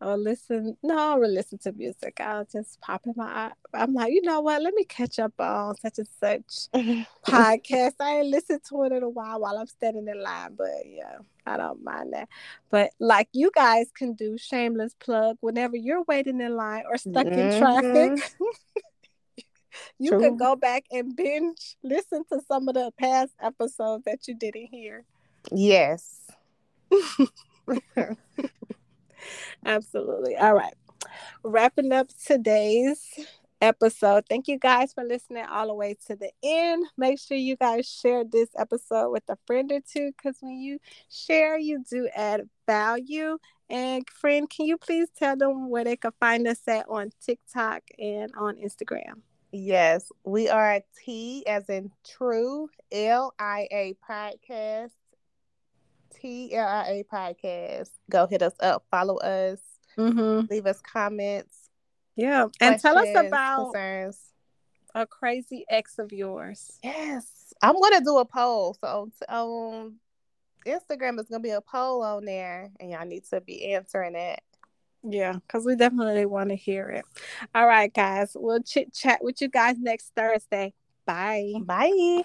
Or listen, no, I don't really listen to music. I'll just pop in my eye. I'm like, you know what? Let me catch up on such and such podcast. I ain't listened to it in a while while I'm standing in line. But yeah, I don't mind that. But like you guys can do, shameless plug, whenever you're waiting in line or stuck mm-hmm. in traffic, you True. Can go back and binge listen to some of the past episodes that you didn't hear. Yes. Absolutely. All right. Wrapping up today's episode. Thank you guys for listening all the way to the end. Make sure you guys share this episode with a friend or two, because when you share, you do add value. And friend, can you please tell them where they can find us at on TikTok and on Instagram? Yes, we are T as in True L I A Podcast. T L I A Podcast. Go hit us up. Follow us. Mm-hmm. Leave us comments. Yeah. And tell us about concerns. A crazy ex of yours. Yes. I'm going to do a poll. So on Instagram, it's going to be a poll on there, and y'all need to be answering it. Yeah, because we definitely want to hear it. All right, guys. We'll chit chat with you guys next Thursday. Bye. Bye.